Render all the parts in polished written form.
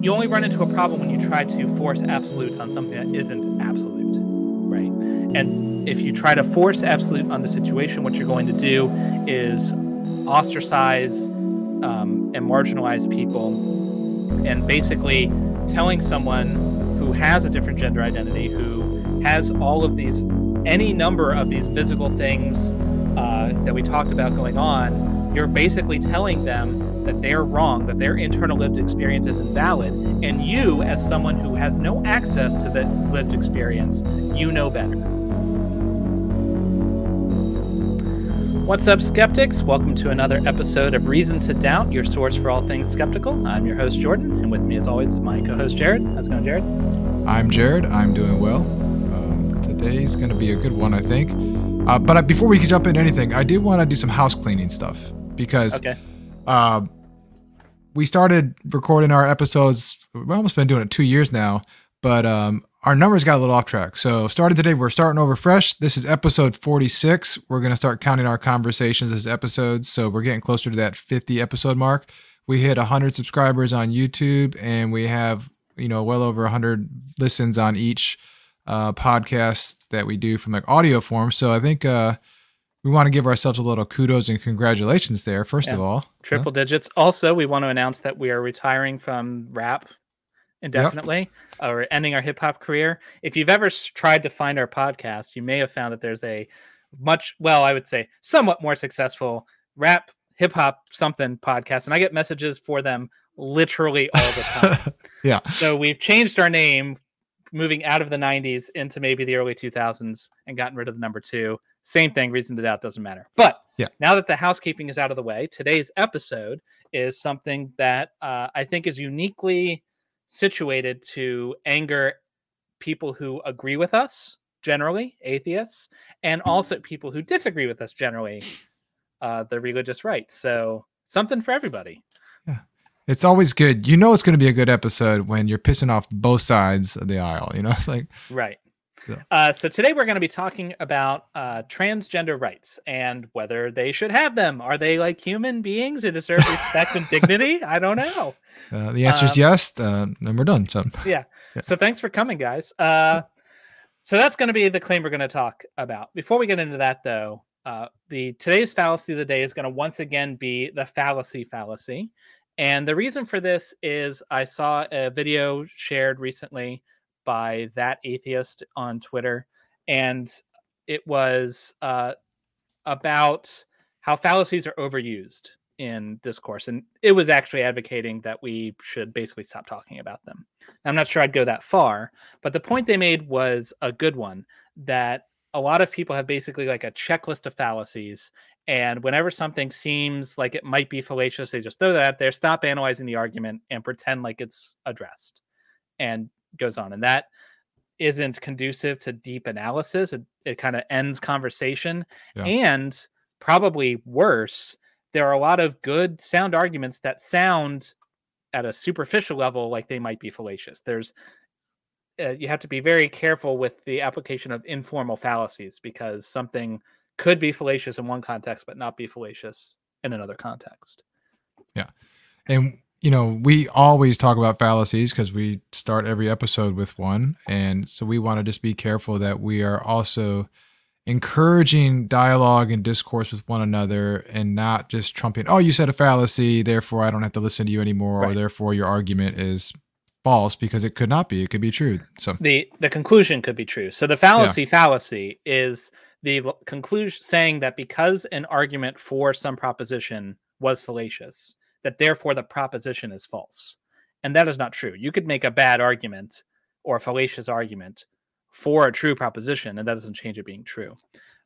you only run into a problem when you try to force absolutes on something that isn't absolute, right? And if you try to force absolute on the situation, what you're going to do is ostracize and marginalize people, and basically telling someone who has a different gender identity, who has all of these, any number of these physical things that we talked about going on, you're basically telling them that they're wrong, that their internal lived experience is invalid, and you, as someone who has no access to that lived experience, you know better. What's up, skeptics? Welcome to another episode of Reason to Doubt, your source for all things skeptical. I'm your host, Jordan, and with me, as always, is my co-host, Jared. How's it going, Jared? I'm Jared. I'm doing well. Today's going to be a good one, I think. But before we can jump into anything, I do want to do some house cleaning stuff because we started recording our episodes. We've almost been doing it 2 years now, but our numbers got a little off track. So starting today, we're starting over fresh. This is episode 46. We're going to start counting our conversations as episodes. So we're getting closer to that 50 episode mark. We hit 100 subscribers on YouTube, and we have, you know, well over 100 listens on each podcast that we do from like audio form. So I think we want to give ourselves a little kudos and congratulations there, first of all. Triple digits. Also, we want to announce that we are retiring from rap indefinitely, or ending our hip hop career. If you've ever tried to find our podcast, you may have found that there's a much, well, I would say somewhat more successful rap, hip hop, something podcast. And I get messages for them literally all the time. Yeah. So we've changed our name, moving out of the 90s into maybe the early 2000s, and gotten rid of the number 2. Same thing, Reason to Doubt, doesn't matter. But now that the housekeeping is out of the way, today's episode is something that I think is uniquely situated to anger people who agree with us, generally, atheists, and also people who disagree with us, generally, the religious right. So something for everybody. It's always good. You know it's going to be a good episode when you're pissing off both sides of the aisle. You know, it's like... Right. Yeah. So today we're going to be talking about transgender rights and whether they should have them. Are they like human beings who deserve respect and dignity? I don't know. The answer is yes, and we're done. So yeah. So thanks for coming, guys. So that's going to be the claim we're going to talk about. Before we get into that, though, today's fallacy of the day is going to once again be the fallacy. And the reason for this is I saw a video shared recently by That Atheist on Twitter, and it was about how fallacies are overused in discourse. And it was actually advocating that we should basically stop talking about them. I'm not sure I'd go that far, but the point they made was a good one, that a lot of people have basically like a checklist of fallacies, and whenever something seems like it might be fallacious, they just throw that out there, stop analyzing the argument, and pretend like it's addressed, and goes on. And that isn't conducive to deep analysis. It kind of ends conversation. Yeah. And probably worse, there are a lot of good sound arguments that sound at a superficial level like they might be fallacious. You have to be very careful with the application of informal fallacies, because something could be fallacious in one context, but not be fallacious in another context. Yeah. And, you know, we always talk about fallacies because we start every episode with one. And so we want to just be careful that we are also encouraging dialogue and discourse with one another, and not just trumping, oh, you said a fallacy, therefore I don't have to listen to you anymore, right, or therefore your argument is false, because it could not be. It could be true. So the conclusion could be true. So the fallacy is the conclusion, saying that because an argument for some proposition was fallacious, that therefore the proposition is false. And that is not true. You could make a bad argument or a fallacious argument for a true proposition, and that doesn't change it being true.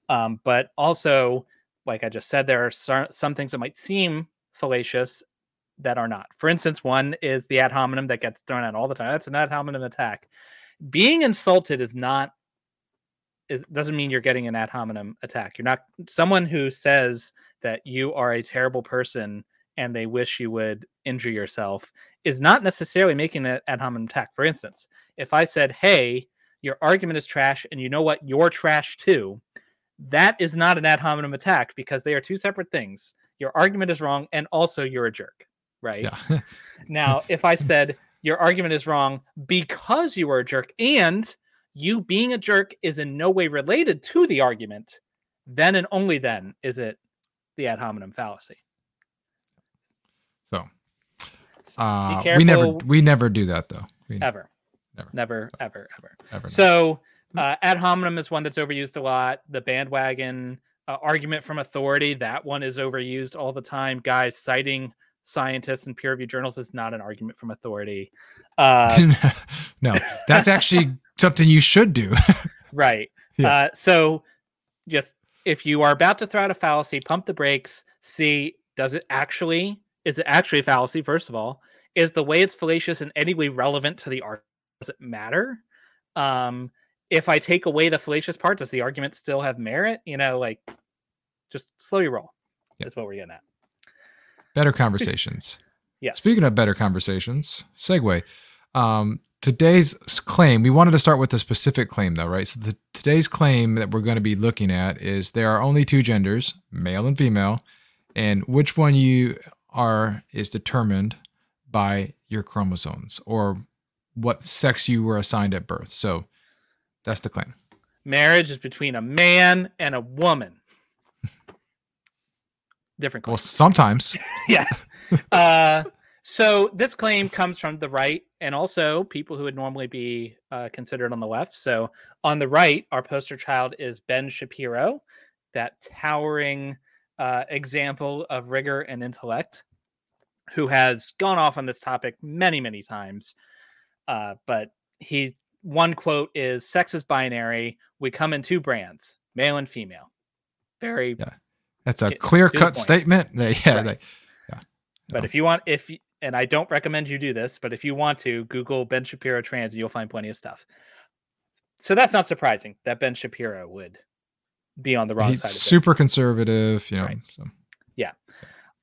But also, like I just said, there are some things that might seem fallacious that are not. For instance, one is the ad hominem that gets thrown out all the time. That's an ad hominem attack. Being insulted doesn't mean you're getting an ad hominem attack. You're not. Someone who says that you are a terrible person and they wish you would injure yourself is not necessarily making an ad hominem attack. For instance, if I said, hey, your argument is trash, and you know what? You're trash too. That is not an ad hominem attack, because they are two separate things. Your argument is wrong, and also you're a jerk. Right? Yeah. Now, if I said, your argument is wrong because you were a jerk, and you being a jerk is in no way related to the argument, then and only then is it the ad hominem fallacy. So, we never do that though. Never. So ad hominem is one that's overused a lot. The bandwagon argument from authority, that one is overused all the time. Guys, citing scientists and peer-reviewed journals is not an argument from authority. No, that's actually something you should do. Right. Yeah. So just if you are about to throw out a fallacy, pump the brakes. See, is it actually a fallacy? First of all, is the way it's fallacious in any way relevant to the argument? Does it matter? If I take away the fallacious part, does the argument still have merit? You know, like, just slow your roll. Yep. That's what we're getting at. Better conversations. Yes. Speaking of better conversations, segue. Today's claim, we wanted to start with a specific claim though, right? So today's claim that we're going to be looking at is there are only two genders, male and female, and which one you are is determined by your chromosomes or what sex you were assigned at birth. So that's the claim. Marriage is between a man and a woman. Different claims. Well, sometimes. Yeah. So this claim comes from the right and also people who would normally be considered on the left. So on the right, our poster child is Ben Shapiro, that towering example of rigor and intellect, who has gone off on this topic many, many times. But one quote is, sex is binary. We come in two brands, male and female. Very. Yeah. That's a clear-cut statement. But if I don't recommend you do this, but if you want to, Google Ben Shapiro trans, and you'll find plenty of stuff. So that's not surprising that Ben Shapiro would be on the wrong side. He's super conservative, you know. Right. So. Yeah.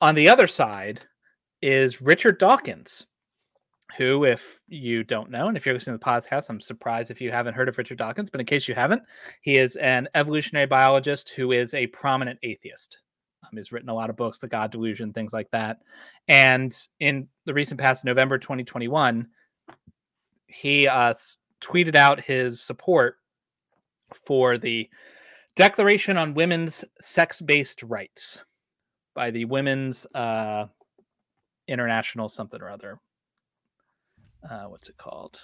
On the other side is Richard Dawkins, who, if you don't know, and if you're listening to the podcast, I'm surprised if you haven't heard of Richard Dawkins, but in case you haven't, he is an evolutionary biologist who is a prominent atheist. He's written a lot of books, The God Delusion, things like that. And in the recent past, November 2021, he tweeted out his support for the Declaration on Women's Sex-Based Rights by the Women's International something or other. What's it called?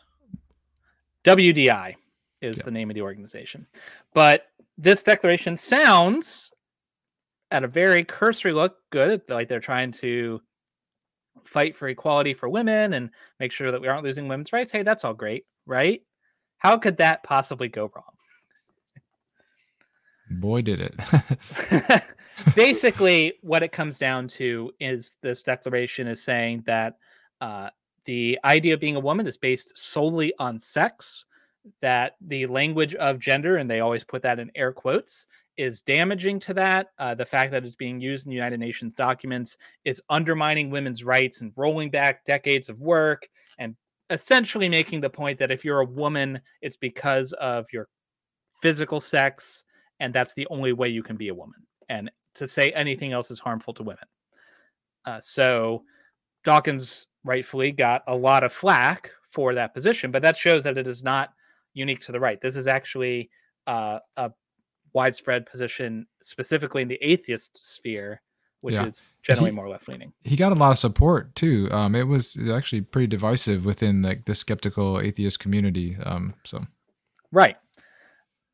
WDI is the name of the organization. But this declaration sounds, at a very cursory look, good. Like they're trying to fight for equality for women and make sure that we aren't losing women's rights. Hey, that's all great, right? How could that possibly go wrong? Boy, did it. Basically, what it comes down to is this declaration is saying that the idea of being a woman is based solely on sex, that the language of gender, and they always put that in air quotes, is damaging to that. The fact that it's being used in the United Nations documents is undermining women's rights and rolling back decades of work, and essentially making the point that if you're a woman, it's because of your physical sex, and that's the only way you can be a woman. And to say anything else is harmful to women. So Dawkins rightfully got a lot of flack for that position, but that shows that it is not unique to the right. This is actually a widespread position, specifically in the atheist sphere, which is generally more left-leaning. He got a lot of support too. It was actually pretty divisive within the skeptical atheist community. Right.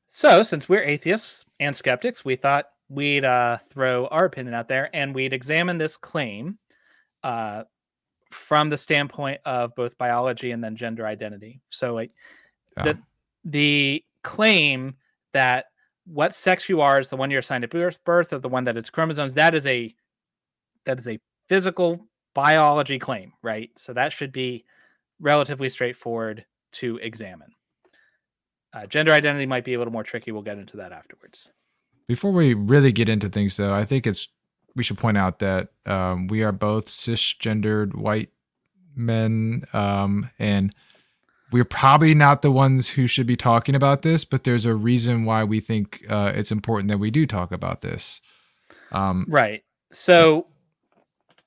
So since we're atheists and skeptics, we thought we'd throw our opinion out there and we'd examine this claim from the standpoint of both biology and then gender identity. So the claim that what sex you are is the one you're assigned at birth or the one that it's chromosomes, that is a physical biology claim, right? So that should be relatively straightforward to examine. Gender identity might be a little more tricky. We'll get into that afterwards. Before we really get into things though, I think we should point out that we are both cisgendered white men, and we're probably not the ones who should be talking about this, but there's a reason why we think it's important that we do talk about this. Right. So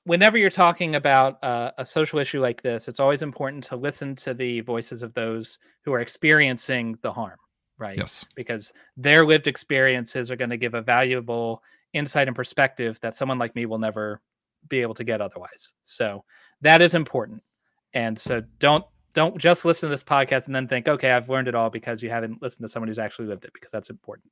whenever you're talking about a social issue like this, it's always important to listen to the voices of those who are experiencing the harm, right? Yes. Because their lived experiences are going to give a valuable insight and perspective that someone like me will never be able to get otherwise. So that is important. And so don't just listen to this podcast and then think, okay, I've learned it all, because you haven't listened to someone who's actually lived it, because that's important.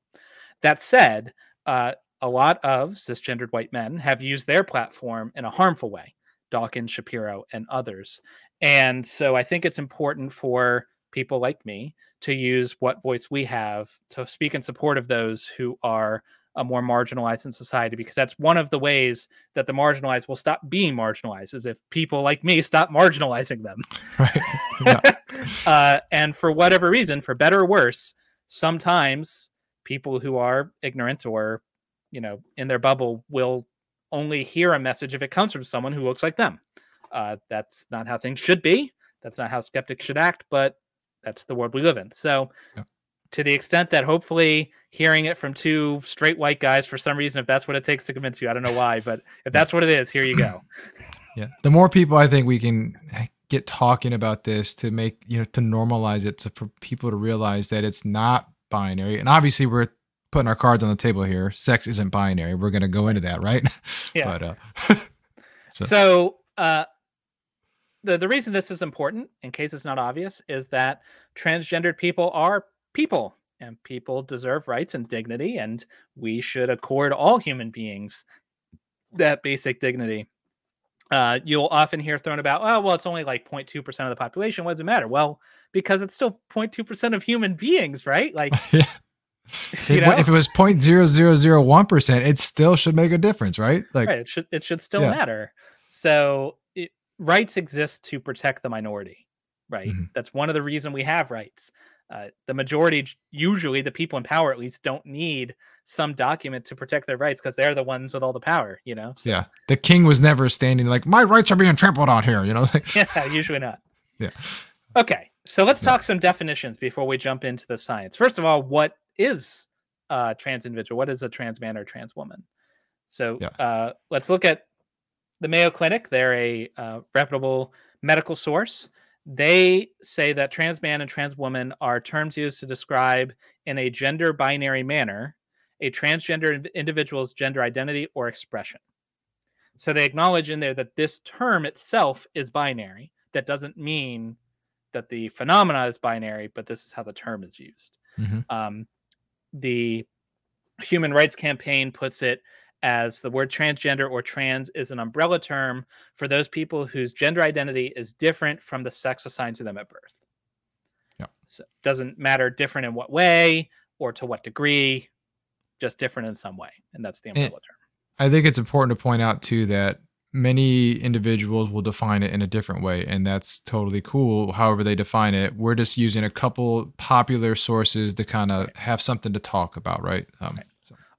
That said, a lot of cisgendered white men have used their platform in a harmful way, Dawkins, Shapiro, and others. And so I think it's important for people like me to use what voice we have to speak in support of those who are more marginalized in society, because that's one of the ways that the marginalized will stop being marginalized, is if people like me stop marginalizing them. Right. Yeah. And for whatever reason, for better or worse, sometimes people who are ignorant or, you know, in their bubble will only hear a message if it comes from someone who looks like them. That's not how things should be. That's not how skeptics should act, but that's the world we live in. So yeah. To the extent that hopefully hearing it from two straight white guys, for some reason, if that's what it takes to convince you, I don't know why, but if that's what it is, here you go. Yeah. The more people I think we can get talking about this to make, you know, to normalize it, to, for people to realize that it's not binary. And obviously we're putting our cards on the table here. Sex isn't binary. We're going to go into that, right? Yeah. But, the reason this is important, in case it's not obvious, is that transgendered people are people, and people deserve rights and dignity, and we should accord all human beings that basic dignity. You'll often hear thrown about, oh, well, it's only like 0.2% of the population. What does it matter? Well, because it's still 0.2% of human beings, right? Like, yeah. You know? If it was 0.0001%, it still should make a difference, right? Like, right. It should still matter. So rights exist to protect the minority, right? Mm-hmm. That's one of the reasons we have rights. The majority, usually the people in power at least, don't need some document to protect their rights because they're the ones with all the power, you know? So, yeah. The king was never standing like, my rights are being trampled on here, you know? Yeah, usually not. Yeah. Okay. So let's talk some definitions before we jump into the science. First of all, what is a trans individual? What is a trans man or trans woman? So let's look at the Mayo Clinic. They're a reputable medical source. They say that trans man and trans woman are terms used to describe in a gender binary manner a transgender individual's gender identity or expression. So they acknowledge in there that this term itself is binary. That doesn't mean that the phenomena is binary, but this is how the term is used. Mm-hmm. The Human Rights Campaign puts it as the word transgender or trans is an umbrella term for those people whose gender identity is different from the sex assigned to them at birth. Yeah. So it doesn't matter different in what way or to what degree, just different in some way. And that's the umbrella term. I think it's important to point out too that many individuals will define it in a different way, and that's totally cool. However they define it, we're just using a couple popular sources to kind of have something to talk about, right? Right.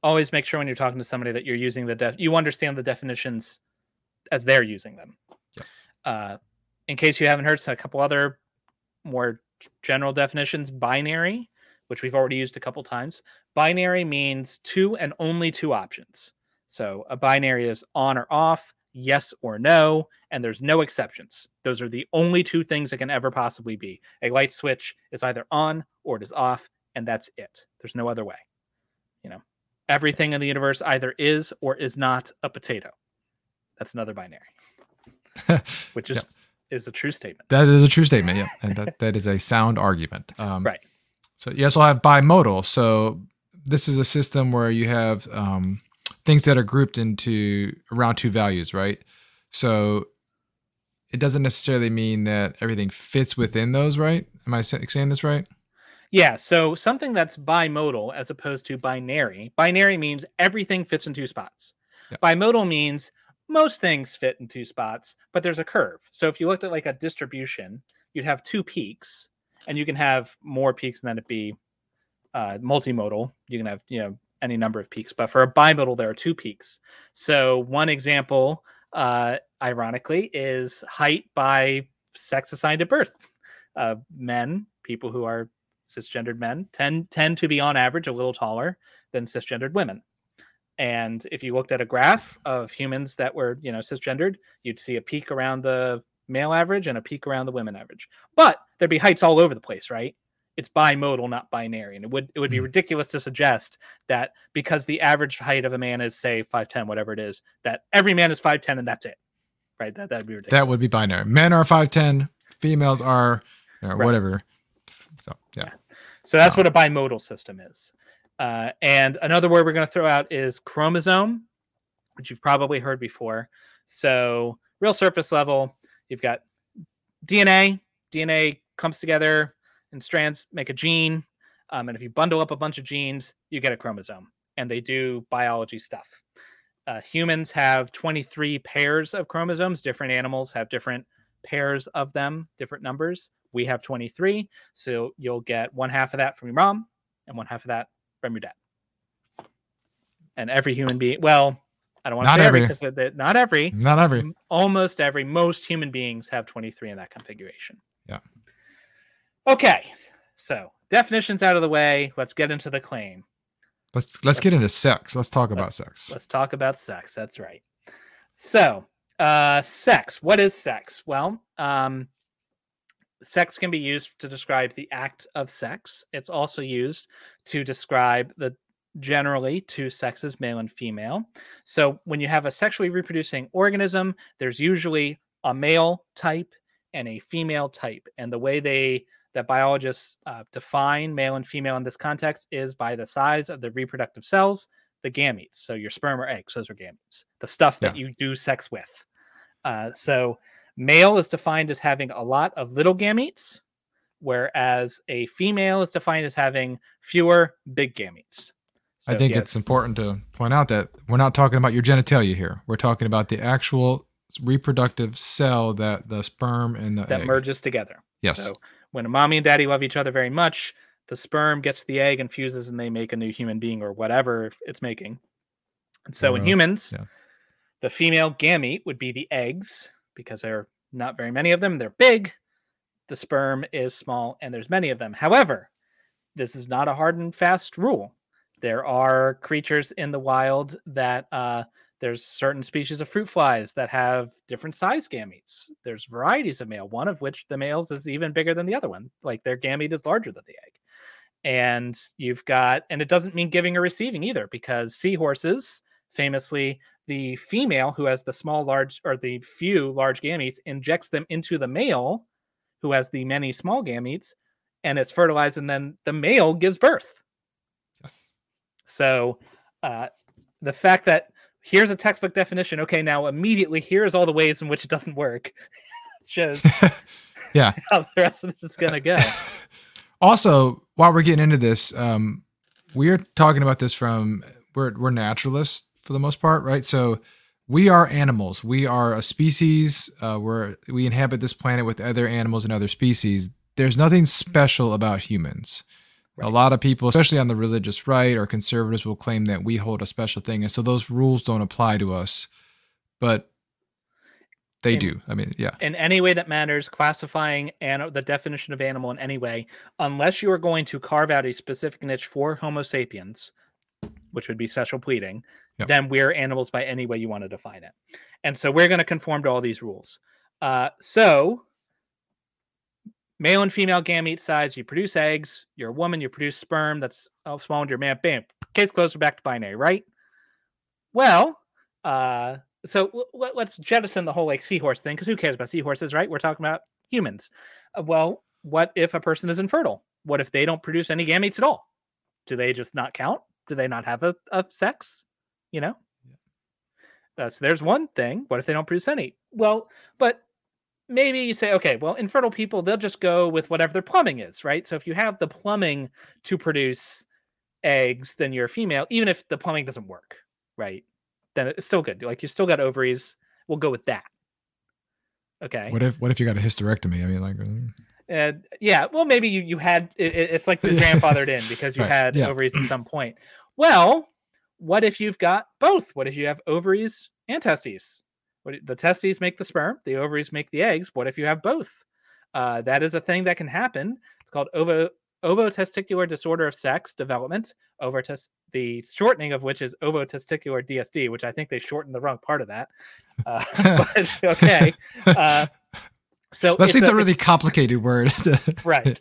Always make sure when you're talking to somebody that you're using you understand the definitions as they're using them. Yes. In case you haven't heard, so a couple other more general definitions. Binary, which we've already used a couple times. Binary means two and only two options. So a binary is on or off, yes or no, and there's no exceptions. Those are the only two things it can ever possibly be. A light switch is either on or it is off, and that's it. There's no other way, you know. Everything in the universe either is or is not a potato. That's another binary, which is is a true statement. That is a true statement, yeah. And that is a sound argument. Right. So you also have bimodal. So this is a system where you have things that are grouped into around two values, right? So it doesn't necessarily mean that everything fits within those, right? Am I saying this right? Yeah, so something that's bimodal as opposed to binary. Binary means everything fits in two spots. Yeah. Bimodal means most things fit in two spots, but there's a curve. So if you looked at like a distribution, you'd have two peaks, and you can have more peaks, and then it'd be multimodal. You can have, you know, any number of peaks. But for a bimodal, there are two peaks. So one example, ironically, is height by sex assigned at birth. Men, people who are cisgendered men tend to be on average a little taller than cisgendered women. And if you looked at a graph of humans that were, you know, cisgendered, you'd see a peak around the male average and a peak around the women average. But there'd be heights all over the place, right? It's bimodal, not binary. And it would be ridiculous to suggest that because the average height of a man is, say, 5'10", whatever it is, that every man is 5'10", and that's it, right? That'd be ridiculous. That would be binary. Men are 5'10", females are, you know, right, whatever. So, yeah. So that's what a bimodal system is. And another word we're going to throw out is chromosome, which you've probably heard before. So real surface level, you've got DNA. DNA comes together and strands make a gene. And if you bundle up a bunch of genes, you get a chromosome. And they do biology stuff. Humans have 23 pairs of chromosomes. Different animals have different pairs of them, different numbers. We have 23. So you'll get one half of that from your mom and one half of that from your dad. And every human being, well, I don't want to say every, because almost every, most human beings have 23 in that configuration. Yeah. Okay. So definitions out of the way. Let's get into the claim. Let's get into sex. Let's talk about sex. That's right. So, sex, what is sex? Well, sex can be used to describe the act of sex. It's also used to describe the generally two sexes, male and female. So when you have a sexually reproducing organism, there's usually a male type and a female type. And the way that biologists define male and female in this context is by the size of the reproductive cells, the gametes. So your sperm or eggs, those are gametes, the stuff that you do sex with. So male is defined as having a lot of little gametes, whereas a female is defined as having fewer big gametes. So, I think it's important to point out that we're not talking about your genitalia here. We're talking about the actual reproductive cell that the sperm and the egg merges together. Yes. So when a mommy and daddy love each other very much, the sperm gets the egg and fuses and they make a new human being or whatever it's making. And so in humans, the female gamete would be the eggs, because there are not very many of them. They're big. The sperm is small, and there's many of them. However, this is not a hard and fast rule. There are creatures in the wild that there's certain species of fruit flies that have different size gametes. There's varieties of male, one of which the male's is even bigger than the other one. Like their gamete is larger than the egg. And you've got, and it doesn't mean giving or receiving either, because seahorses, famously, the female who has the small, large, or the few large gametes injects them into the male who has the many small gametes, and it's fertilized, and then the male gives birth. Yes. So the fact that here's a textbook definition, okay, now immediately here's all the ways in which it doesn't work, shows how the rest of this is going to go. Also, while we're getting into this, we're talking about this from, we're naturalists for the most part, right? So we are animals. We are a species. We inhabit this planet with other animals and other species. There's nothing special about humans. Right. A lot of people, especially on the religious right or conservatives, will claim that we hold a special thing. And so those rules don't apply to us, but they do. I mean, in any way that matters, classifying the definition of animal in any way, unless you are going to carve out a specific niche for Homo sapiens, which would be special pleading, then we're animals by any way you want to define it. And so we're going to conform to all these rules. So male and female gamete size, you produce eggs, you're a woman, you produce sperm, that's small, and you're a man, bam, case closed, we're back to binary, right? Well, so let's jettison the whole like seahorse thing, because who cares about seahorses, right? We're talking about humans. Well, what if a person is infertile? What if they don't produce any gametes at all? Do they just not count? Do they not have a sex? You know? So there's one thing. What if they don't produce any? Well, but maybe you say, okay, well, infertile people, they'll just go with whatever their plumbing is, right? So if you have the plumbing to produce eggs, then you're a female, even if the plumbing doesn't work, right? Then it's still good. Like, you still got ovaries. We'll go with that. Okay. What if you got a hysterectomy? I mean, like... yeah, well, maybe you had it's like the grandfathered in because you had ovaries at some point. Well, what if you've got both? What if you have ovaries and testes? The testes make the sperm, the ovaries make the eggs. What if you have both? That is a thing that can happen. It's called Ovotesticular disorder of sex development, the shortening of which is ovotesticular DSD, which I think they shortened the wrong part of that. But okay. So that's a really complicated word. Right.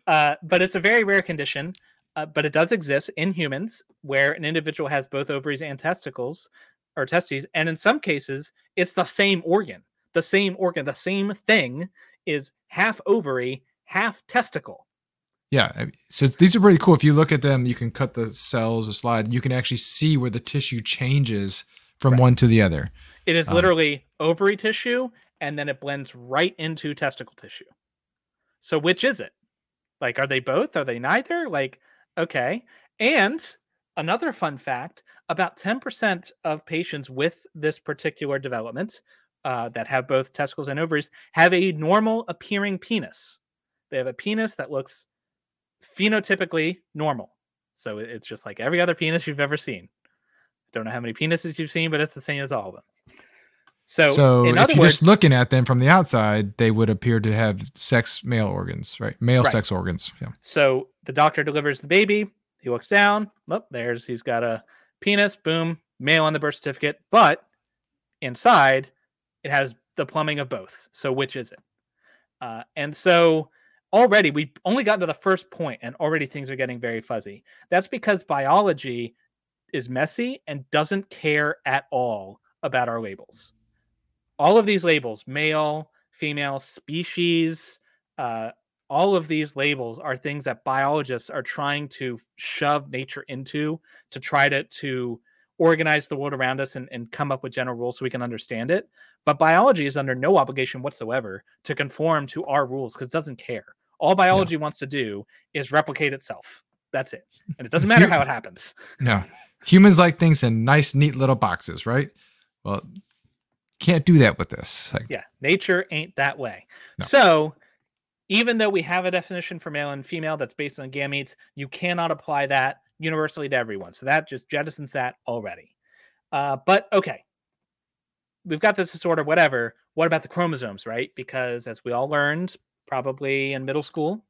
Yeah. But it's a very rare condition, but it does exist in humans where an individual has both ovaries and testicles or testes. And in some cases, it's the same organ, the same thing is half ovary, half testicle. Yeah. So these are pretty cool. If you look at them, you can cut the cells aside. You can actually see where the tissue changes from one to the other. It is literally ovary tissue, and then it blends right into testicle tissue. So which is it? Like, are they both? Are they neither? Like, okay. And another fun fact, about 10% of patients with this particular development that have both testicles and ovaries have a normal appearing penis. They have a penis that looks phenotypically normal. So it's just like every other penis you've ever seen. I don't know how many penises you've seen, but it's the same as all of them. So in other if you're words, just looking at them from the outside, they would appear to have male organs, right? Male sex organs. Yeah. So the doctor delivers the baby. He looks down. Oh, he's got a penis. Boom. Male on the birth certificate. But inside, it has the plumbing of both. So which is it? And so... already, we've only gotten to the first point, and already things are getting very fuzzy. That's because biology is messy and doesn't care at all about our labels. All of these labels, male, female, species, all of these labels are things that biologists are trying to shove nature into to try to organize the world around us and come up with general rules so we can understand it. But biology is under no obligation whatsoever to conform to our rules because it doesn't care. All biology wants to do is replicate itself. That's it. And it doesn't matter how it happens. No. Humans like things in nice, neat little boxes, right? Well, can't do that with this. Nature ain't that way. No. So even though we have a definition for male and female that's based on gametes, you cannot apply that universally to everyone. So that just jettisons that already. But okay, we've got this disorder, whatever. What about the chromosomes, right? Because as we all learned, probably in middle school,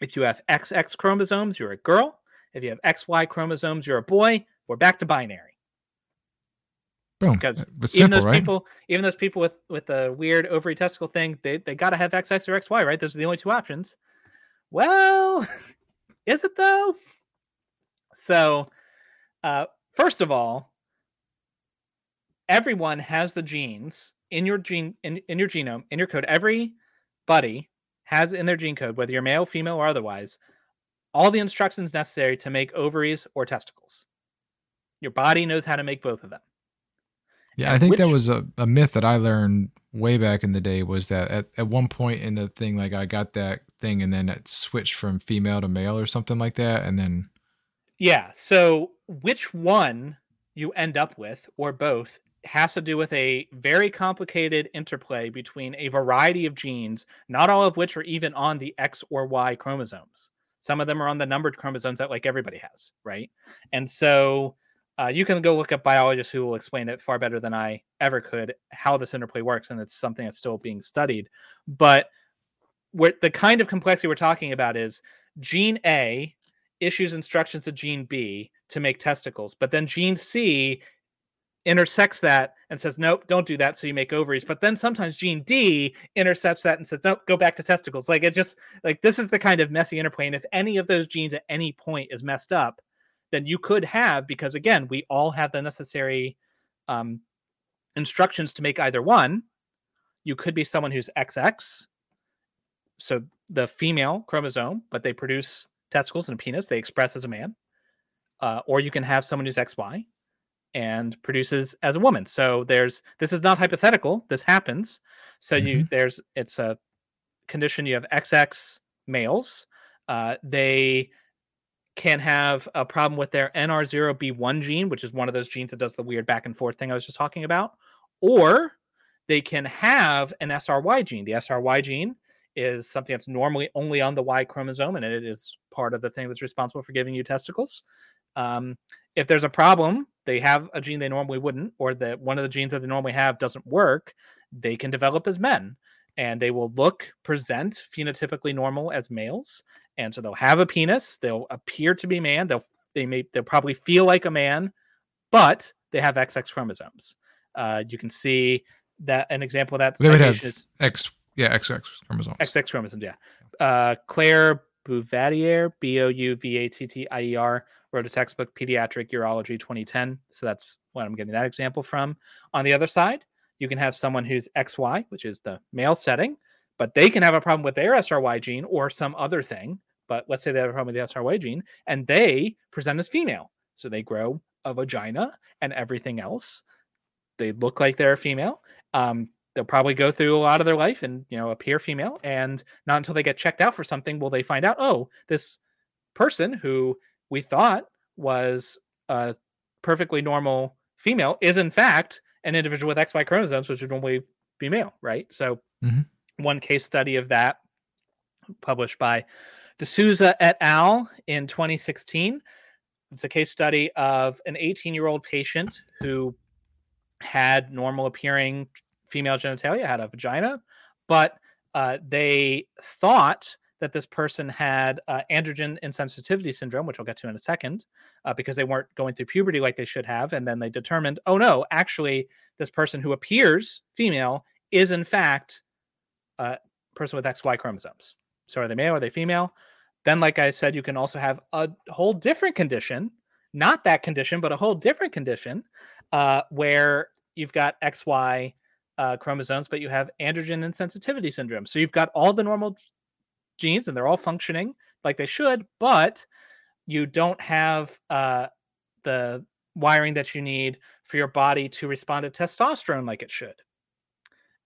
if you have XX chromosomes, you're a girl. If you have XY chromosomes, you're a boy. We're back to binary. Boom. Because even those people with the weird ovary testicle thing, they got to have XX or XY, right? Those are the only two options. Well, is it though? So, first of all, everyone has the genes in your gene in your genome, in your code. Everybody has in their gene code, whether you're male, female, or otherwise, all the instructions necessary to make ovaries or testicles. Your body knows how to make both of them. Yeah, and I think that was a myth that I learned way back in the day, was that at one point in the thing, like I got that thing and then it switched from female to male or something like that. And then. Yeah. So which one you end up with or both has to do with a very complicated interplay between a variety of genes, not all of which are even on the X or Y chromosomes. Some of them are on the numbered chromosomes that like everybody has. Right. And so you can go look up biologists who will explain it far better than I ever could, how this interplay works, and it's something that's still being studied. But the kind of complexity we're talking about is gene A issues instructions to gene B to make testicles, but then gene C intersects that and says, nope, don't do that, so you make ovaries. But then sometimes gene D intercepts that and says, nope, go back to testicles. Like, it's just, like, this is the kind of messy interplay, and if any of those genes at any point is messed up, then you could have, because again, we all have the necessary instructions to make either one. You could be someone who's XX, so the female chromosome, but they produce testicles and a penis, they express as a man. Or you can have someone who's XY and produces as a woman. So this is not hypothetical, this happens. So it's a condition, you have XX males, they can have a problem with their NR0B1 gene, which is one of those genes that does the weird back and forth thing I was just talking about, or they can have an SRY gene. The SRY gene is something that's normally only on the Y chromosome, and it is part of the thing that's responsible for giving you testicles. If there's a problem, they have a gene they normally wouldn't, or that one of the genes that they normally have doesn't work, they can develop as men. and they will look, present phenotypically normal as males. And so they'll have a penis. They'll appear to be man. They'll probably feel like a man, but they have XX chromosomes. You can see that an example of that. They would have XX chromosomes. XX chromosomes, yeah. Claire Bouvattier, Bouvattier, wrote a textbook, Pediatric Urology 2010. So that's what I'm getting that example from. On the other side, you can have someone who's XY, which is the male setting, but they can have a problem with their SRY gene or some other thing. But let's say they have a problem with the SRY gene and they present as female. So they grow a vagina and everything else. They look like they're a female. They'll probably go through a lot of their life and, appear female. And not until they get checked out for something will they find out, oh, this person who we thought was a perfectly normal female is in fact an individual with XY chromosomes, which would normally be male, right? So one case study of that published by D'Souza et al. In 2016. It's a case study of an 18-year-old patient who had normal appearing female genitalia, had a vagina, but they thought that this person had androgen insensitivity syndrome, which I'll get to in a second, because they weren't going through puberty like they should have. And then they determined, oh no, actually this person who appears female is in fact a person with XY chromosomes. So are they male? Are they female? Then, like I said, you can also have a whole different condition, not that condition, but a whole different condition where you've got XY chromosomes, but you have androgen insensitivity syndrome. So you've got all the normal genes and they're all functioning like they should, but you don't have the wiring that you need for your body to respond to testosterone like it should.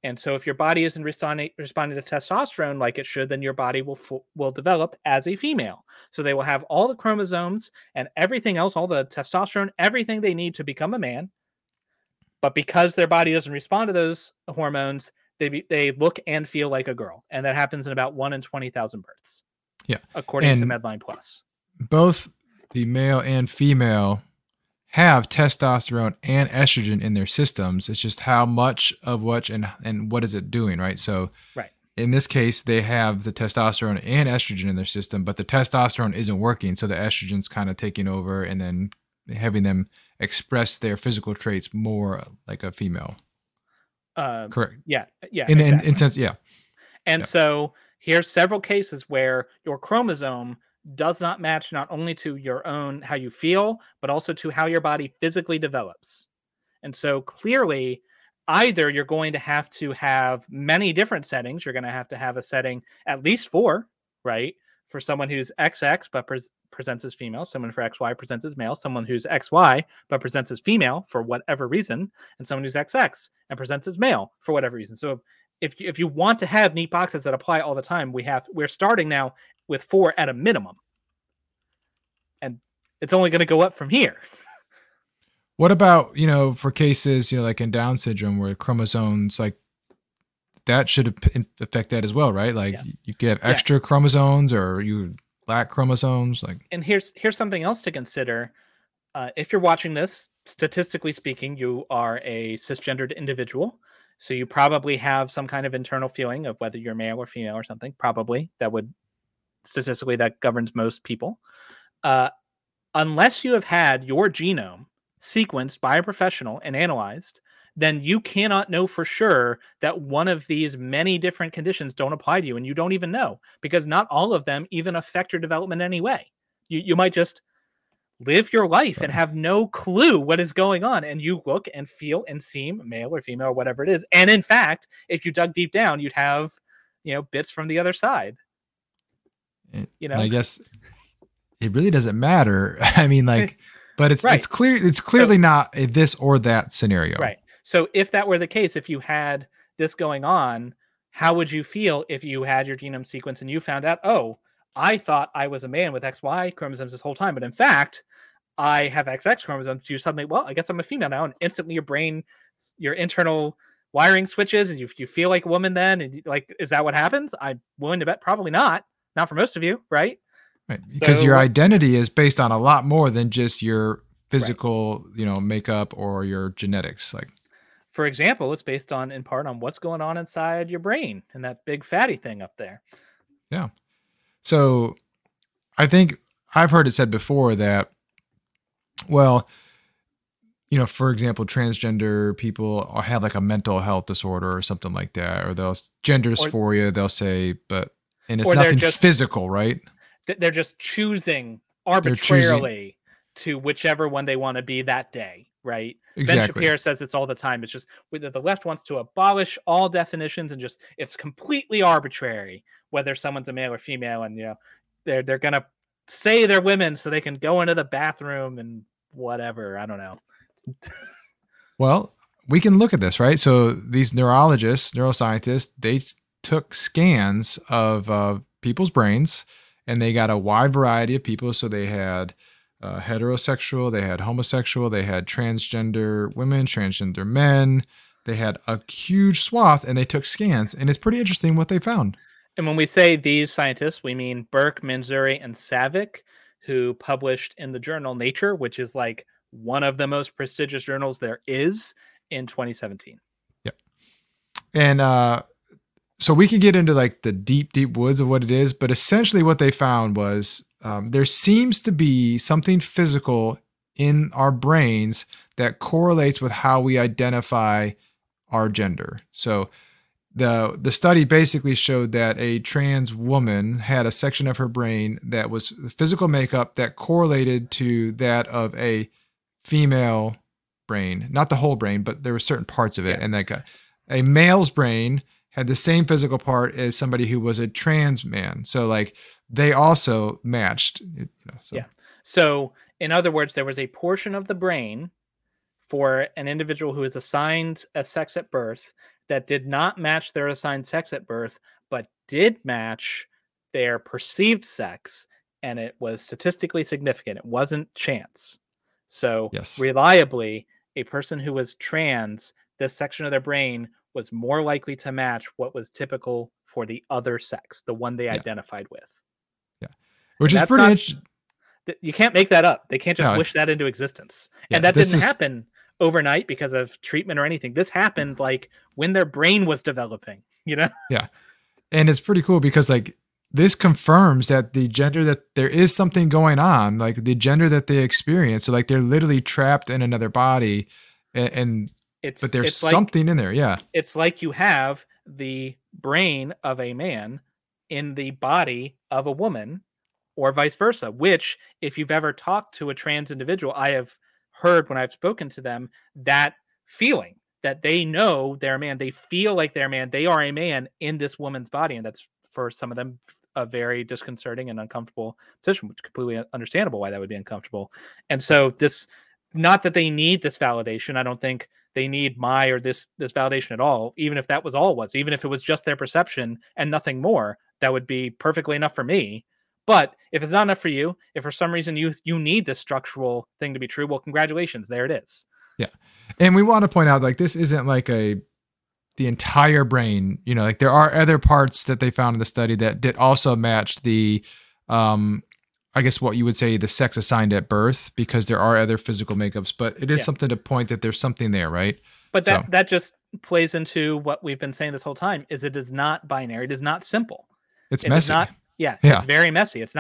And so if your body isn't responding to testosterone like it should, then your body will develop as a female. So they will have all the chromosomes and everything else, all the testosterone, everything they need to become a man. But because their body doesn't respond to those hormones, they look and feel like a girl. And that happens in about 1 in 20,000 births. Yeah. According to MedlinePlus. Both the male and female have testosterone and estrogen in their systems. It's just how much of what and what is it doing, right? So in this case, they have the testosterone and estrogen in their system, but the testosterone isn't working. So the estrogen's kind of taking over and then having them express their physical traits more like a female. Correct. Yeah. Yeah. So here's several cases where your chromosome does not match not only to your own, how you feel, but also to how your body physically develops. And so clearly either you're going to have many different settings. You're going to have a setting, at least 4, right? For someone who's XX, but presents as female, someone for XY presents as male, someone who's XY, but presents as female for whatever reason, and someone who's XX and presents as male for whatever reason. So if you want to have neat boxes that apply all the time, we're starting now with 4 at a minimum. And it's only going to go up from here. What about, for cases, like in Down syndrome where chromosomes, like that should affect that as well, right? Like you could have extra chromosomes or you lack chromosomes. And here's something else to consider. If you're watching this, statistically speaking, you are a cisgendered individual. So you probably have some kind of internal feeling of whether you're male or female or something, probably statistically that governs most people. Unless you have had your genome sequenced by a professional and analyzed, then you cannot know for sure that one of these many different conditions don't apply to you. And you don't even know because not all of them even affect your development anyway. You might just live your life and have no clue what is going on. And you look and feel and seem male or female or whatever it is. And in fact, if you dug deep down, you'd have, bits from the other side. And I guess it really doesn't matter. I mean, but it's right. It's clear. It's clearly not a this or that scenario. Right. So if that were the case, if you had this going on, how would you feel if you had your genome sequence and you found out, oh, I thought I was a man with XY chromosomes this whole time, but in fact, I have XX chromosomes. You suddenly, well, I guess I'm a female now, and instantly your brain, your internal wiring switches, and you feel like a woman then. And is that what happens? I'm willing to bet probably not. Not for most of you, right? Right, because your identity is based on a lot more than just your physical, makeup or your genetics. For example, it's based on, in part, on what's going on inside your brain and that big fatty thing up there. Yeah. So I think I've heard it said before that, well, you know, for example, transgender people have like a mental health disorder or something like that, or they'll gender dysphoria, they'll say, but, and it's nothing just physical, right? They're just choosing arbitrarily to whichever one they want to be that day, right? Exactly. Ben Shapiro says it's all the time. It's just whether the left wants to abolish all definitions and just, it's completely arbitrary whether someone's a male or female, and, you know, they're going to say they're women so they can go into the bathroom and whatever. I don't know. Well, we can look at this, right? So these neurologists, neuroscientists, they took scans of people's brains, and they got a wide variety of people. So they had heterosexual, they had homosexual, they had transgender women, transgender men. They had a huge swath, and they took scans. And it's pretty interesting what they found. And when we say these scientists, we mean Burke, Menzuri, and Savic, who published in the journal Nature, which is like one of the most prestigious journals there is, in 2017. Yep. And so we can get into like the deep, deep woods of what it is, but essentially what they found was there seems to be something physical in our brains that correlates with how we identify our gender. So the study basically showed that a trans woman had a section of her brain that was physical makeup that correlated to that of a female brain, not the whole brain, but there were certain parts of it. Yeah. And like a male's brain had the same physical part as somebody who was a trans man. So like they also matched. You know, so. Yeah. So in other words, there was a portion of the brain for an individual who is assigned a sex at birth that did not match their assigned sex at birth, but did match their perceived sex. And it was statistically significant. It wasn't chance. So yes, reliably, a person who was trans, this section of their brain was more likely to match what was typical for the other sex, the one they identified with. Yeah. Which is pretty interesting. You can't make that up. They can't just wish that into existence. Yeah, and that didn't happen overnight because of treatment or anything. This happened like when their brain was developing, you know? Yeah. And it's pretty cool because like this confirms that the gender, that there is something going on, like the gender that they experience. So like they're literally trapped in another body and but there's something like, in there, yeah. It's like you have the brain of a man in the body of a woman, or vice versa, which if you've ever talked to a trans individual, I have heard when I've spoken to them, that feeling that they know they're a man, they feel like they're a man, they are a man in this woman's body. And that's, for some of them, a very disconcerting and uncomfortable position, which is completely understandable why that would be uncomfortable. And so this, not that they need this validation, I don't think they need my or this validation at all. Even if that was all it was, even if it was just their perception and nothing more, that would be perfectly enough for me. But if it's not enough for you, if for some reason you need this structural thing to be true, well, congratulations, there it is. Yeah. And we want to point out, like, this isn't like the entire brain, you know, like there are other parts that they found in the study that did also match the, I guess what you would say the sex assigned at birth, because there are other physical makeups, but it is something to point that there's something there, right? But that just plays into what we've been saying this whole time, is it is not binary. It is not simple. It's messy. It's very messy. It's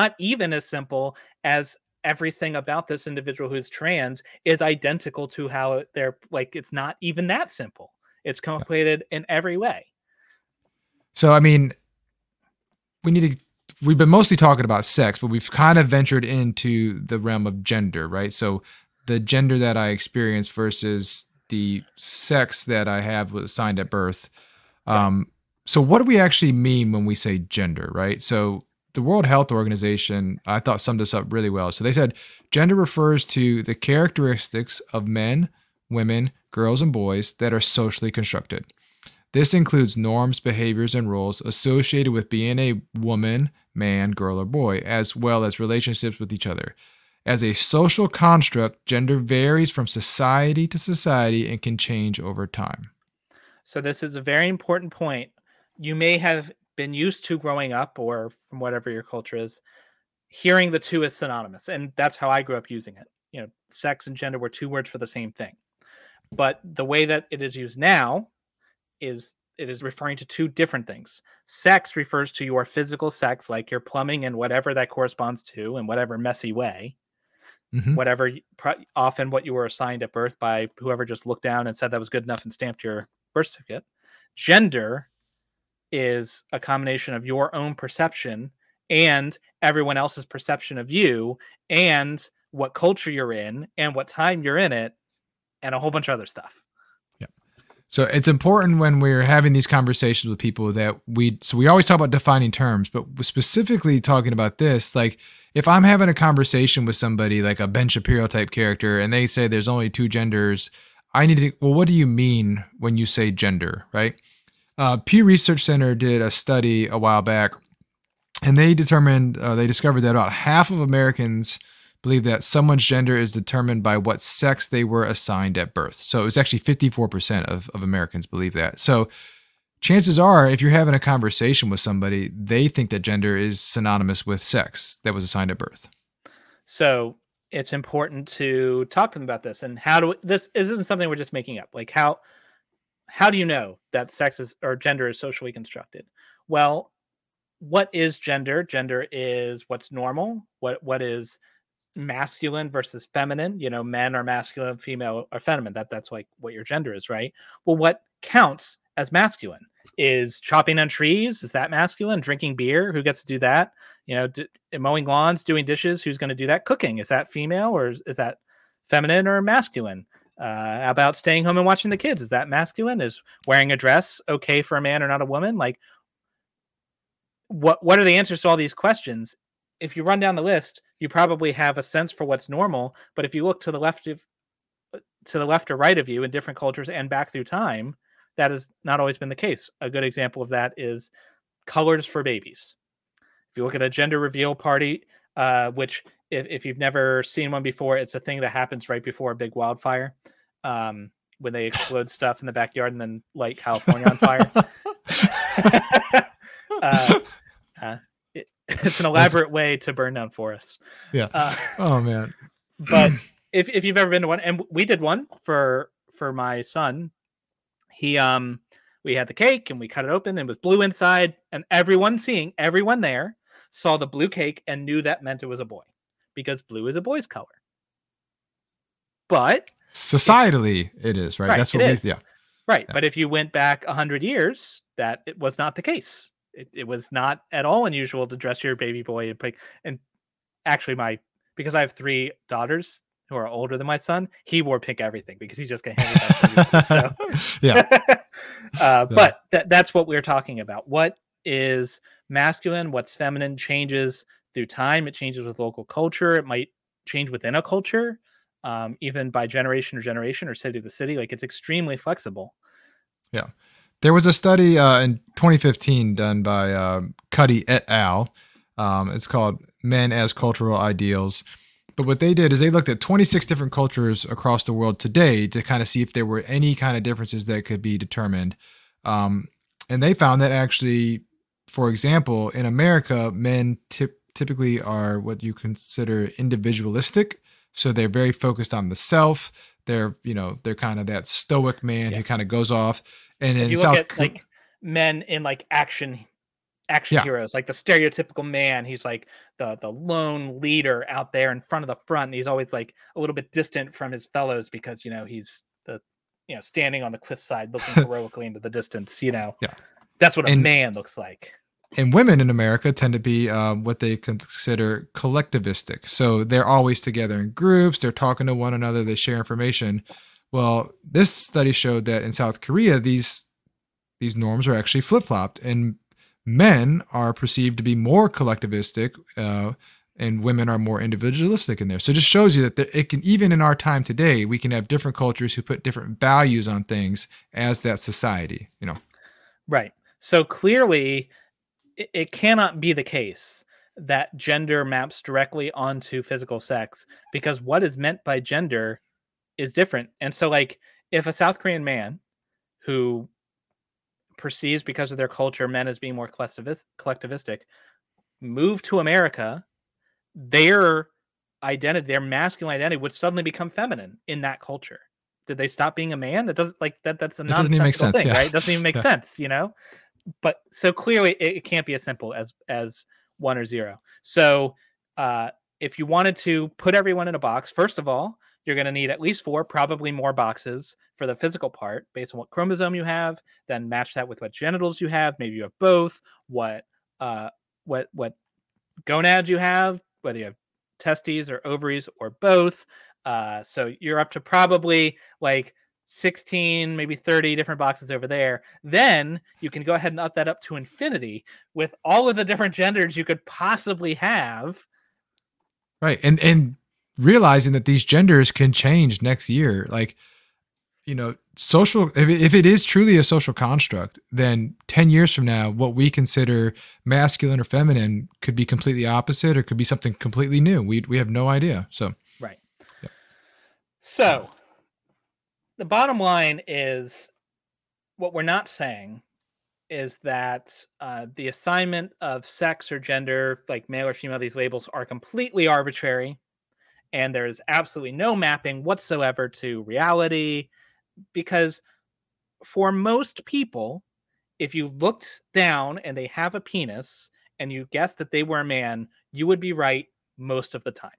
not even as simple as everything about this individual who's trans is identical to how they're like, it's not even that simple. It's complicated in every way. So, I mean, we've been mostly talking about sex, but we've kind of ventured into the realm of gender, right? So the gender that I experience versus the sex that I have was assigned at birth. So what do we actually mean when we say gender, right? So the World Health Organization, I thought, summed this up really well. So they said gender refers to the characteristics of men, women, girls, and boys that are socially constructed. This includes norms, behaviors, and roles associated with being a woman, man, girl, or boy, as well as relationships with each other. As a social construct, gender varies from society to society and can change over time. So this is a very important point. You may have been used to growing up, or from whatever your culture is, hearing the two is synonymous. And that's how I grew up using it. You know, sex and gender were two words for the same thing. But the way that it is used now is it is referring to two different things. Sex refers to your physical sex, like your plumbing and whatever that corresponds to in whatever messy way, whatever, often what you were assigned at birth by whoever just looked down and said that was good enough and stamped your birth certificate. Gender is a combination of your own perception and everyone else's perception of you and what culture you're in and what time you're in it and a whole bunch of other stuff. Yeah. So it's important when we're having these conversations with people that we always talk about defining terms, but specifically talking about this, like if I'm having a conversation with somebody like a Ben Shapiro type character and they say there's only two genders, I need to, well, what do you mean when you say gender, right? Pew Research Center did a study a while back and they discovered that about half of Americans believe that someone's gender is determined by what sex they were assigned at birth. So it was actually 54% of Americans believe that. So chances are, if you're having a conversation with somebody, they think that gender is synonymous with sex that was assigned at birth. So it's important to talk to them about this. And this isn't something we're just making up. Like how do you know that sex is, or gender is socially constructed? Well, what is gender? Gender is what's normal. What is masculine versus feminine? You know, men are masculine, female are feminine. That's like what your gender is, right? Well, what counts as masculine is chopping on trees. Is that masculine? Drinking beer? Who gets to do that? You know, mowing lawns, doing dishes. Who's going to do that? Cooking. Is that female or is that feminine or masculine? About staying home and watching the kids. Is that masculine? Is wearing a dress okay for a man or not a woman? Like, what are the answers to all these questions? If you run down the list, you probably have a sense for what's normal. But if you look to the left of, to the left or right of you in different cultures and back through time, that has not always been the case. A good example of that is colors for babies. If you look at a gender reveal party, which if you've never seen one before, it's a thing that happens right before a big wildfire, when they explode stuff in the backyard and then light California on fire. It's an elaborate way to burn down forests. Yeah. Oh man. But if you've ever been to one, and we did one for my son, we had the cake and we cut it open and it was blue inside, and everyone there saw the blue cake and knew that meant it was a boy because blue is a boy's color. But societally, it is right. That's what it is. Yeah. Right. Yeah. But if you went back 100 years, that it was not the case. It was not at all unusual to dress your baby boy and actually because I have three daughters who are older than my son, he wore pink everything because he just got handed that. So. Yeah. But that's what we're talking about. What is masculine? What's feminine changes through time. It changes with local culture. It might change within a culture, even by generation to generation or city to city. Like, it's extremely flexible. Yeah. There was a study in 2015 done by Cuddy et al. It's called Men as Cultural Ideals. But what they did is they looked at 26 different cultures across the world today to kind of see if there were any kind of differences that could be determined. And they found that actually, for example, in America, men typically are what you consider individualistic. So they're very focused on the self. They're kind of that stoic man who kind of goes off. And if you look at like men in like action heroes, like the stereotypical man, he's like the lone leader out there in front of the front. And he's always like a little bit distant from his fellows because, you know, he's standing on the cliffside, looking heroically into the distance, that's what a man looks like. And women in America tend to be what they consider collectivistic. So they're always together in groups. They're talking to one another. They share information. Well, this study showed that in South Korea, these norms are actually flip-flopped, and men are perceived to be more collectivistic, and women are more individualistic in there. So it just shows you that it can, even in our time today, we can have different cultures who put different values on things as that society, Right. So clearly, it cannot be the case that gender maps directly onto physical sex, because what is meant by gender is different. And so like if a South Korean man who perceives because of their culture men as being more collectivistic move to America, their masculine identity would suddenly become feminine in that culture. Did they stop being a man? That doesn't like that. That's a nonsensical thing, yeah. Right? It doesn't even make sense, you know. But so clearly, it can't be as simple as one or zero. So if you wanted to put everyone in a box, first of all, you're going to need at least four, probably more boxes for the physical part based on what chromosome you have, then match that with what genitals you have. Maybe you have both, what gonads you have, whether you have testes or ovaries or both. So you're up to probably like 16, maybe 30 different boxes over there. Then you can go ahead and up that up to infinity with all of the different genders you could possibly have. Right. And realizing that these genders can change next year, like, you know, social, if it is truly a social construct, then 10 years from now, what we consider masculine or feminine could be completely opposite or could be something completely new. We have no idea. So, right. Yeah. So the bottom line is what we're not saying is that the assignment of sex or gender, like male or female, these labels are completely arbitrary. And there is absolutely no mapping whatsoever to reality, because for most people, if you looked down and they have a penis and you guessed that they were a man, you would be right most of the time.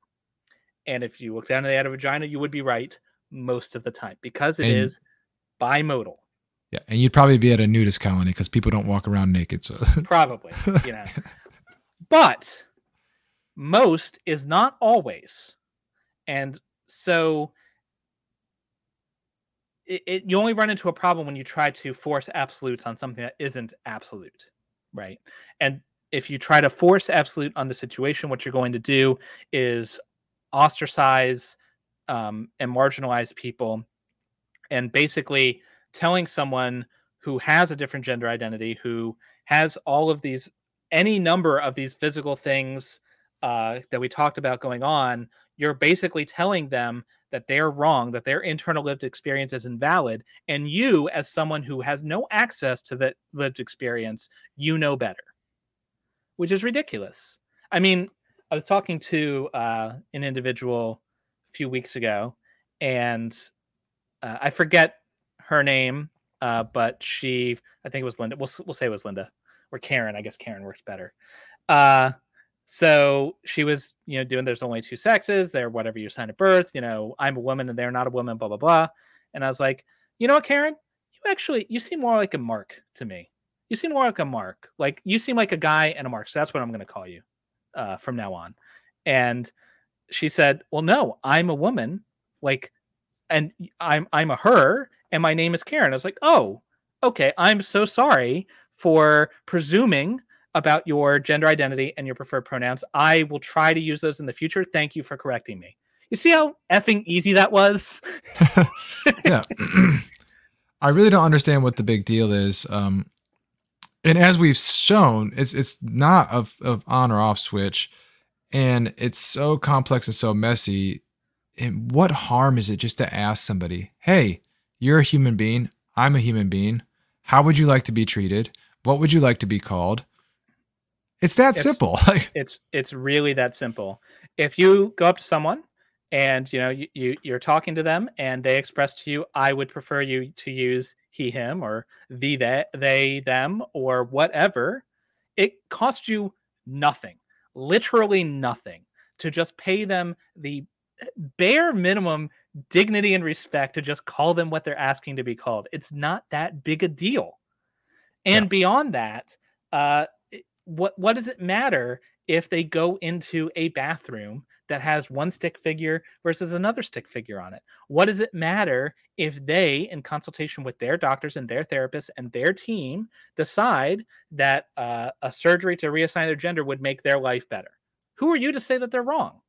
And if you looked down and they had a vagina, you would be right most of the time, because it is bimodal. Yeah. And you'd probably be at a nudist colony because people don't walk around naked. So probably, you know, but most is not always. And so you only run into a problem when you try to force absolutes on something that isn't absolute, right? And if you try to force absolute on the situation, what you're going to do is ostracize and marginalize people. And basically telling someone who has a different gender identity, who has all of these, any number of these physical things that we talked about going on, you're basically telling them that they're wrong, that their internal lived experience is invalid. And you, as someone who has no access to that lived experience, you know better, which is ridiculous. I mean, I was talking to an individual a few weeks ago, and I forget her name, but she, I think it was Linda. We'll say it was Linda or Karen. I guess Karen works better. So she was, you know, doing, there's only two sexes, they're whatever you sign at birth, you know, I'm a woman and they're not a woman, blah, blah, blah. And I was like, you know what, Karen, you seem more like a mark to me. You seem more like a mark. Like, you seem like a guy and a mark. So that's what I'm going to call you from now on. And she said, well, no, I'm a woman, like, and I'm a her, and my name is Karen. I was like, oh, okay. I'm so sorry for presuming about your gender identity and your preferred pronouns. I will try to use those in the future. Thank you for correcting me. You see how effing easy that was? Yeah. I really don't understand what the big deal is. And as we've shown, it's not of on or off switch, and it's so complex and so messy. And what harm is it just to ask somebody, hey, you're a human being. I'm a human being. How would you like to be treated? What would you like to be called? It's that simple. It's really that simple. If you go up to someone and, you know, you're talking to them and they express to you, I would prefer you to use he, him, or they, them, or whatever, it costs you nothing, literally nothing, to just pay them the bare minimum dignity and respect to just call them what they're asking to be called. It's not that big a deal. And beyond that, what does it matter if they go into a bathroom that has one stick figure versus another stick figure on it? What does it matter if they, in consultation with their doctors and their therapists and their team, decide that a surgery to reassign their gender would make their life better? Who are you to say that they're wrong?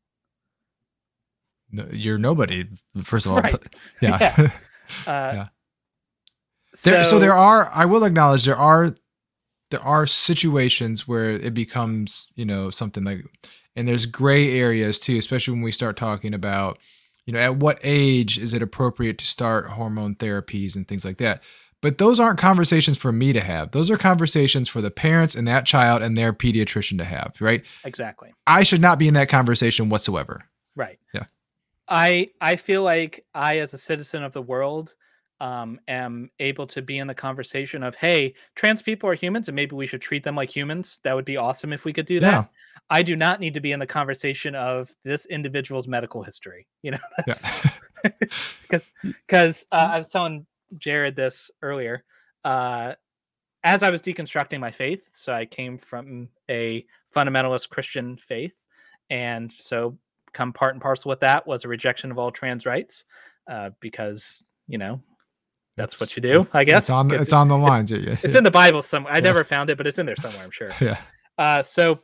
No, you're nobody, first of all. Right. Yeah. Yeah. So there are, I will acknowledge, there are situations where it becomes, you know, something like, and there's gray areas too, especially when we start talking about, you know, at what age is it appropriate to start hormone therapies and things like that. But those aren't conversations for me to have. Those are conversations for the parents and that child and their pediatrician to have, right? Exactly. I should not be in that conversation whatsoever. Right. Yeah. I feel like I, as a citizen of the world, am able to be in the conversation of, hey, trans people are humans and maybe we should treat them like humans. That would be awesome if we could do that. Yeah. I do not need to be in the conversation of this individual's medical history, you know, because I was telling Jared this earlier, as I was deconstructing my faith. So I came from a fundamentalist Christian faith. And so come part and parcel with that was a rejection of all trans rights, because, you know, that's what you do, I guess. It's on the lines. It's in the Bible somewhere. I never found it, but it's in there somewhere, I'm sure. Yeah. So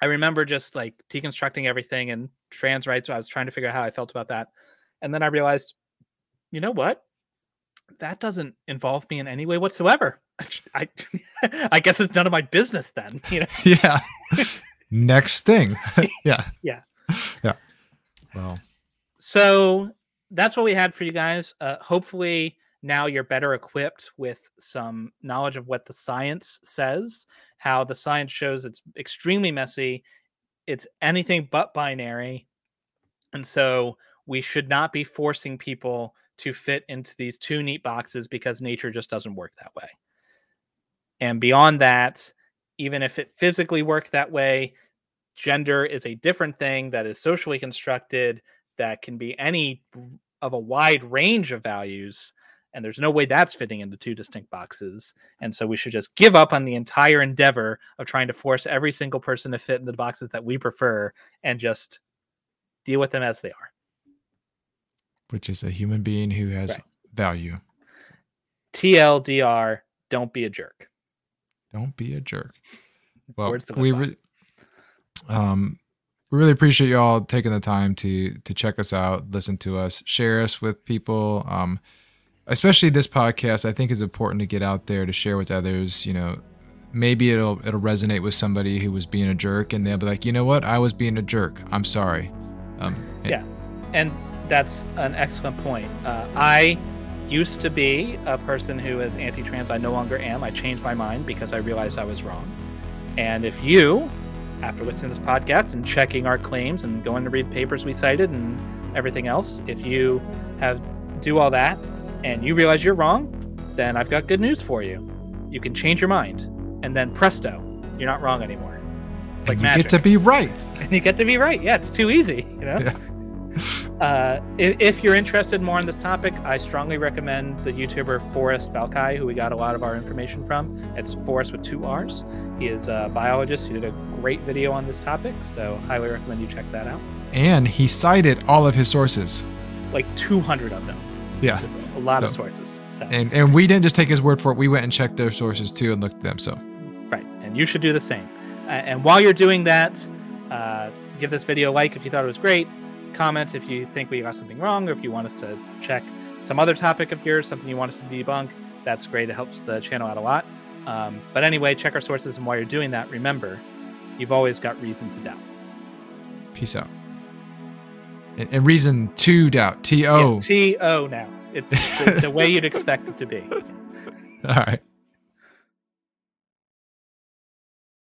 I remember just like deconstructing everything and trans rights. I was trying to figure out how I felt about that. And then I realized, you know what? That doesn't involve me in any way whatsoever. I guess it's none of my business then. You know? Yeah. Next thing. Yeah. Wow. So that's what we had for you guys. Hopefully now you're better equipped with some knowledge of what the science says, how the science shows it's extremely messy. It's anything but binary. And so we should not be forcing people to fit into these two neat boxes because nature just doesn't work that way. And beyond that, even if it physically worked that way, gender is a different thing that is socially constructed, that can be any of a wide range of values. And there's no way that's fitting into two distinct boxes. And so we should just give up on the entire endeavor of trying to force every single person to fit in the boxes that we prefer and just deal with them as they are. Which is a human being who has value. TLDR, don't be a jerk. Don't be a jerk. Well, we really appreciate you all taking the time to check us out, listen to us, share us with people. Especially this podcast, I think is important to get out there to share with others. You know, maybe it'll resonate with somebody who was being a jerk, and they'll be like, you know what, I was being a jerk. I'm sorry. And that's an excellent point. I used to be a person who is anti-trans. I no longer am. I changed my mind because I realized I was wrong. And if you, after listening to this podcast and checking our claims and going to read papers we cited and everything else, if you do all that and you realize you're wrong, then I've got good news for you. You can change your mind, and then presto, you're not wrong anymore. Like and you magic. Get to be right. And you get to be right. Yeah, it's too easy, you know? Yeah. If you're interested more in this topic, I strongly recommend the YouTuber Forrest Balkai, who we got a lot of our information from. It's Forrest with 2 R's. He is a biologist who did a great video on this topic, so highly recommend you check that out. And he cited all of his sources. Like 200 of them. Yeah. A lot of sources. So. And we didn't just take his word for it. We went and checked their sources too and looked at them. So. Right. And you should do the same. And while you're doing that, give this video a like if you thought it was great. Comment if you think we got something wrong, or if you want us to check some other topic of yours, something you want us to debunk. That's great. It helps the channel out a lot. But anyway, check our sources. And while you're doing that, remember, you've always got reason to doubt. Peace out. And reason to doubt. T-O. Yeah, T-O now. It's the way you'd expect it to be. All right.